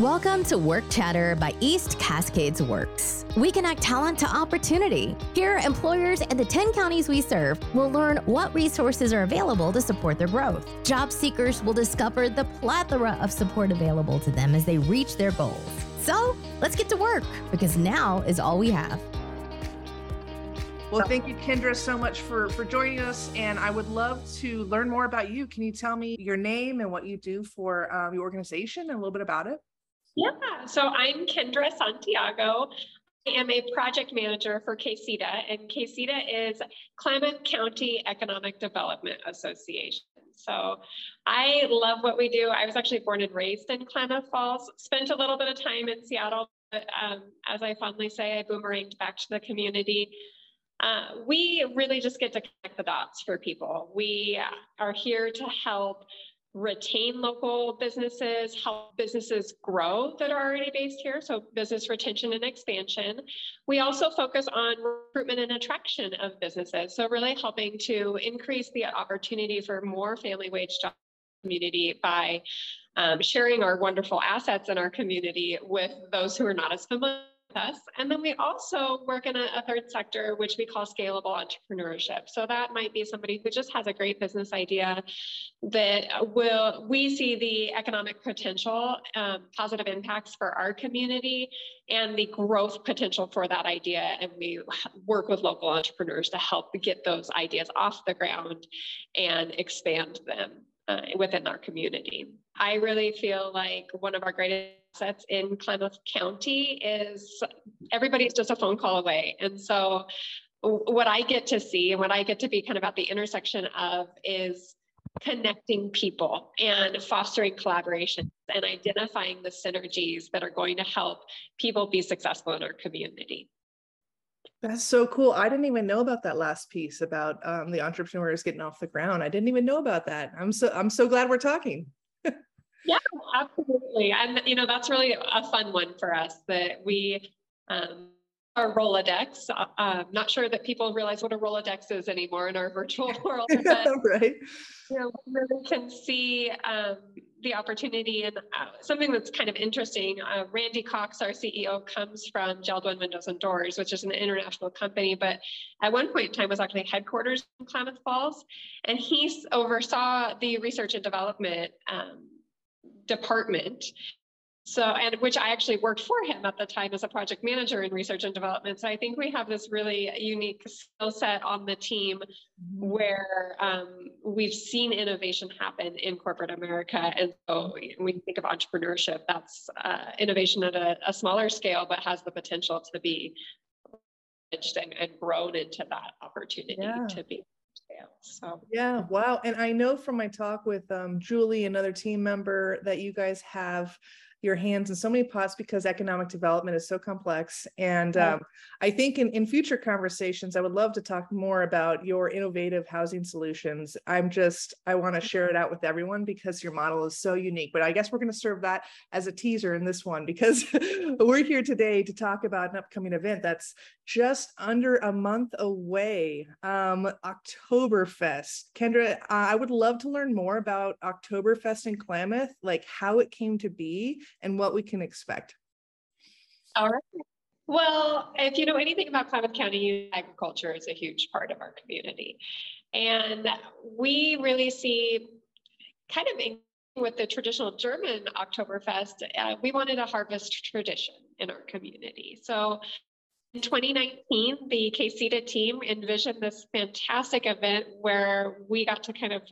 Welcome to Work Chatter by East Cascades Works. We connect talent to opportunity. Here, employers in the 10 counties we serve will learn what resources are available to support their growth. Job seekers will discover the plethora of support available to them as they reach their goals. So let's get to work, because now is all we have. Well, thank you, Kendra, so much for joining us. And I would love to learn more about you. Can you tell me your name and what you do for your organization and a little bit about it? Yeah, so I'm Kendra Santiago. I am a project manager for KCDA, and KCDA is Klamath County Economic Development Association. So I love what we do. I was actually born and raised in Klamath Falls, spent a little bit of time in Seattle, but as I fondly say, I boomeranged back to the community. We really just get to connect the dots for people. We are here to help retain local businesses, help businesses grow that are already based here, so business retention and expansion. We also focus on recruitment and attraction of businesses, so really helping to increase the opportunity for more family wage jobs in the community by sharing our wonderful assets in our community with those who are not as familiar with us. And then we also work in a third sector, which we call scalable entrepreneurship. So that might be somebody who just has a great business idea that we see the economic potential, positive impacts for our community and the growth potential for that idea. And we work with local entrepreneurs to help get those ideas off the ground and expand them within our community. I really feel like one of our greatest assets in Klamath County is everybody's just a phone call away. And so what I get to see and what I get to be kind of at the intersection of is connecting people and fostering collaboration and identifying the synergies that are going to help people be successful in our community. That's so cool. I didn't even know about that last piece about the entrepreneurs getting off the ground. I didn't even know about that. I'm so glad we're talking. Yeah, absolutely. And, you know, that's really a fun one for us that we our Rolodex. I'm not sure that people realize what a Rolodex is anymore in our virtual world. But, right. You know, we really can see the opportunity and something that's kind of interesting. Randy Cox, our CEO, comes from Jeld-Wen Windows and Doors, which is an international company, but at one point in time was actually headquarters in Klamath Falls, and he oversaw the research and development department. So, and which I actually worked for him at the time as a project manager in research and development. So I think we have this really unique skill set on the team where we've seen innovation happen in corporate America. And so when you think of entrepreneurship, that's innovation at a smaller scale, but has the potential to be managed and grown into that opportunity to be. So yeah, wow. And I know from my talk with Julie, another team member, that you guys have your hands in so many pots because economic development is so complex. And I think in future conversations, I would love to talk more about your innovative housing solutions. I want to share it out with everyone because your model is so unique, but I guess we're going to serve that as a teaser in this one because we're here today to talk about an upcoming event that's just under a month away, Oktoberfest. Kendra, I would love to learn more about Oktoberfest in Klamath, like how it came to be and what we can expect. All right. Well, if you know anything about Klamath County, agriculture is a huge part of our community. And we really see kind of with the traditional German Oktoberfest, we wanted to harvest tradition in our community. So in 2019, the KCDA team envisioned this fantastic event where we got to kind of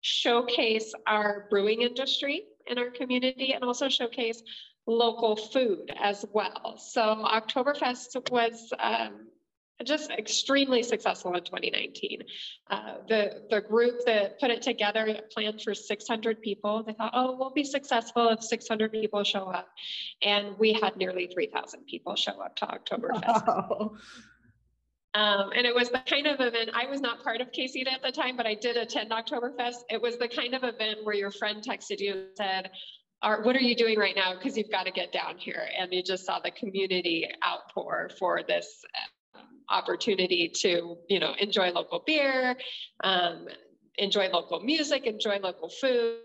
showcase our brewing industry in our community and also showcase local food as well. So Oktoberfest was just extremely successful in 2019. The group that put it together planned for 600 people. They thought, oh, we'll be successful if 600 people show up. And we had nearly 3,000 people show up to Oktoberfest. Wow. And it was the kind of event, I was not part of KCDA at the time, but I did attend Oktoberfest. It was the kind of event where your friend texted you and said, what are you doing right now? Because you've got to get down here. And you just saw the community outpour for this opportunity to, you know, enjoy local beer, enjoy local music, enjoy local food.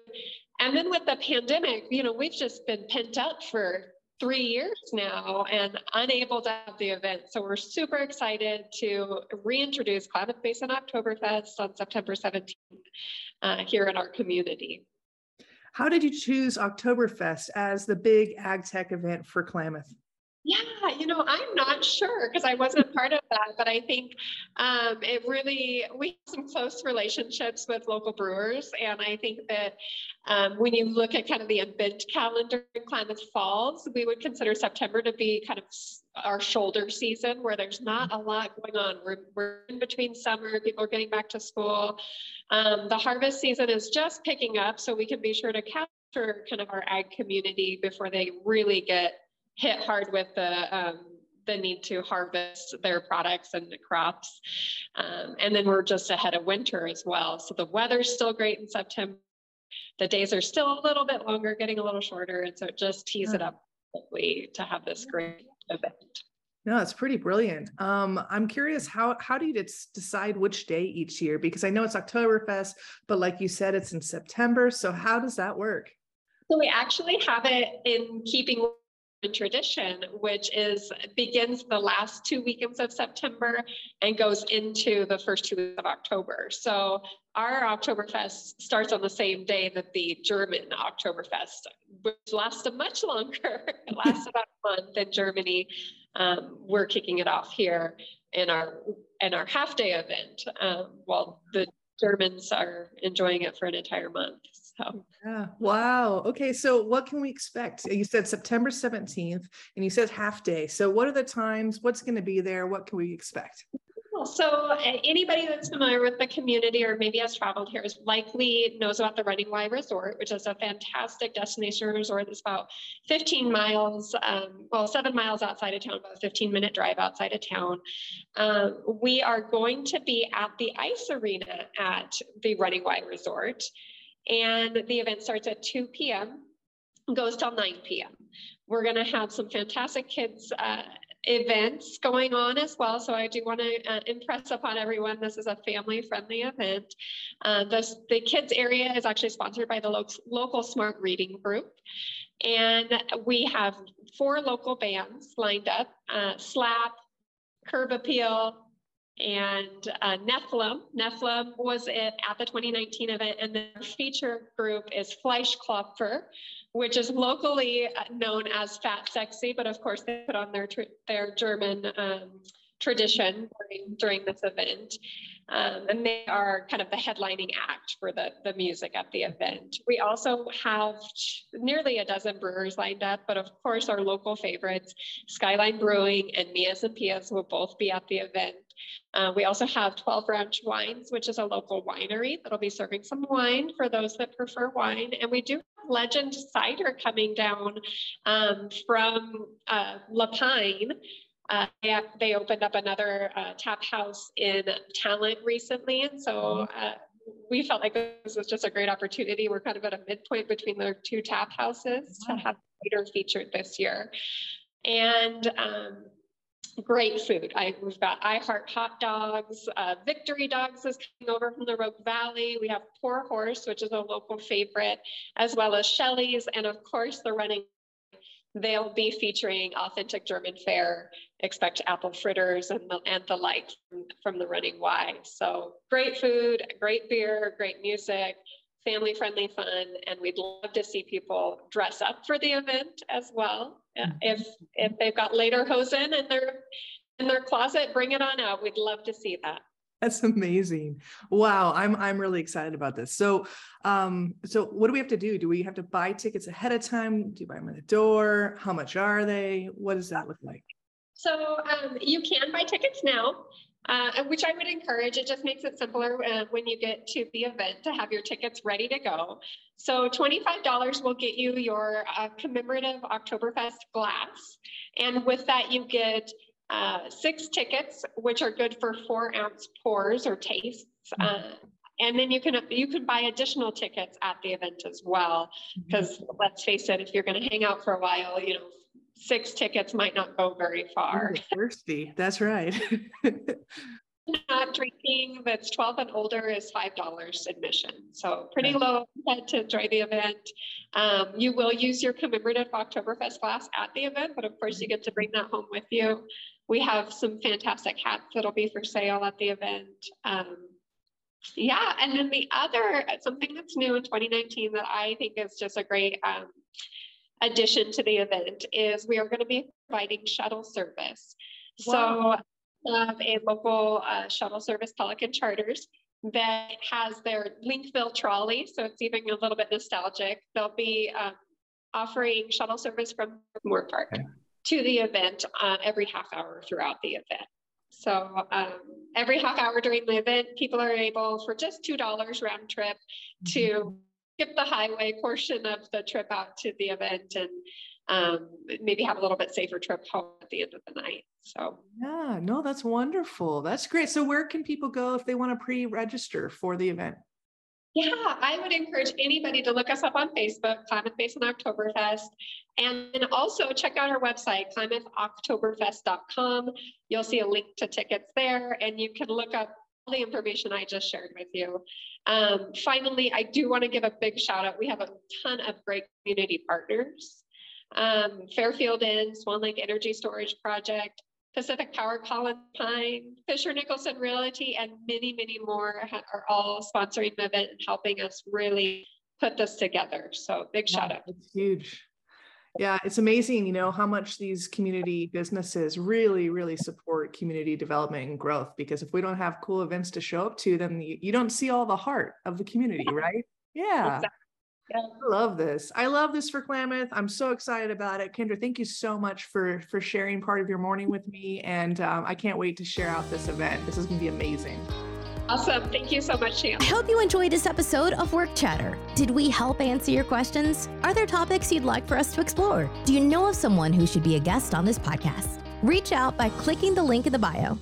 And then with the pandemic, you know, we've just been pent up for 3 years now and unable to have the event. So we're super excited to reintroduce Klamath Basin Oktoberfest on September 17th here in our community. How did you choose Oktoberfest as the big ag tech event for Klamath? Yeah, you know, I'm not sure because I wasn't part of that, but I think it really, we have some close relationships with local brewers. And I think that when you look at kind of the event calendar in Klamath Falls, we would consider September to be kind of our shoulder season where there's not a lot going on. We're in between summer, people are getting back to school. The harvest season is just picking up, so we can be sure to capture kind of our ag community before they really get hit hard with the need to harvest their products and the crops. And then we're just ahead of winter as well. So the weather's still great in September. The days are still a little bit longer, getting a little shorter. And so it just tees it up quickly to have this great event. No, it's pretty brilliant. I'm curious, how do you decide which day each year? Because I know it's Oktoberfest, but like you said, it's in September. So how does that work? So we actually have it in keeping tradition, which is begins the last two weekends of September and goes into the first 2 weeks of October. So our Oktoberfest starts on the same day that the German Oktoberfest, which lasted much longer. It lasts about a month in Germany. We're kicking it off here in our half day event, while the Germans are enjoying it for an entire month. So. Yeah. Wow. Okay. So what can we expect? You said September 17th and you said half day. So what are the times? What's going to be there? What can we expect? So anybody that's familiar with the community or maybe has traveled here is likely knows about the Running Y Resort, which is a fantastic destination resort that's about 15 miles, 7 miles outside of town, about a 15-minute drive outside of town. We are going to be at the ice arena at the Running Y Resort, and the event starts at 2 p.m., goes till 9 p.m. We're going to have some fantastic kids events going on as well. So I do want to impress upon everyone, this is a family-friendly event. The kids area is actually sponsored by the local Smart Reading Group. And we have 4 local bands lined up, Slap, Curb Appeal, and Nephilim. Nephilim was at the 2019 event, and their feature group is Fleischklopfer, which is locally known as Fat Sexy, but of course they put on their German tradition during this event. And they are kind of the headlining act for the music at the event. We also have nearly a dozen brewers lined up, but of course our local favorites, Skyline Brewing and Mia's and Pia's, will both be at the event. We also have 12 Ranch Wines, which is a local winery that'll be serving some wine for those that prefer wine. And we do have Legend Cider coming down from La Pine. They opened up another tap house in Talent recently, and so we felt like this was just a great opportunity. We're kind of at a midpoint between the two tap houses to have cider featured this year. And great food. We've got iHeart Hot Dogs, Victory Dogs is coming over from the Rogue Valley. We have Poor Horse, which is a local favorite, as well as Shelley's, and of course the Running. They'll be featuring authentic German fare, expect apple fritters and the like from the Running Y. So great food, great beer, great music, family-friendly fun, and we'd love to see people dress up for the event as well. Yeah. If they've got lederhosen in their closet, bring it on out. We'd love to see that. That's amazing. Wow. I'm really excited about this. So, so what do we have to do? Do we have to buy tickets ahead of time? Do you buy them at the door? How much are they? What does that look like? So, you can buy tickets now, which I would encourage. It just makes it simpler when you get to the event to have your tickets ready to go. So $25 will get you your commemorative Oktoberfest glass. And with that, you get 6 tickets, which are good for 4-ounce pours or tastes. And then you can buy additional tickets at the event as well, because let's face it, if you're going to hang out for a while, you know, 6 tickets might not go very far. Thirsty. That's right. not drinking that's 12 and older is $5 admission. So pretty low to enjoy the event. You will use your commemorative Oktoberfest glass at the event, but of course you get to bring that home with you. We have some fantastic hats that'll be for sale at the event. Yeah, and then the other, something that's new in 2019 that I think is just a great addition to the event is we are going to be providing shuttle service. Wow. So a local shuttle service, Pelican Charters, that has their Linkville trolley. So it's even a little bit nostalgic. They'll be offering shuttle service from Moore Park to the event every half hour throughout the event. So every half hour during the event, people are able for just $2 round trip to skip the highway portion of the trip out to the event and maybe have a little bit safer trip home at the end of the night. So yeah, no, that's wonderful. That's great. So where can people go if they want to pre-register for the event? Yeah, I would encourage anybody to look us up on Facebook, Klamath Basin Oktoberfest, and also check out our website, KlamathOktoberfest.com. You'll see a link to tickets there, and you can look up all the information I just shared with you. Finally, I do want to give a big shout out. We have a ton of great community partners. Fairfield Inn, Swan Lake Energy Storage Project, Pacific Power, Colin Pine, Fisher Nicholson Realty, and many, many more are all sponsoring the event and helping us really put this together. So big shout out. It's huge. Yeah, it's amazing, you know, how much these community businesses really, really support community development and growth, because if we don't have cool events to show up to, then you don't see all the heart of the community, right? Yeah. Exactly. Yeah. I love this. I love this for Klamath. I'm so excited about it. Kendra, thank you so much for sharing part of your morning with me. And I can't wait to share out this event. This is going to be amazing. Awesome. Thank you so much, Sam. I hope you enjoyed this episode of Work Chatter. Did we help answer your questions? Are there topics you'd like for us to explore? Do you know of someone who should be a guest on this podcast? Reach out by clicking the link in the bio.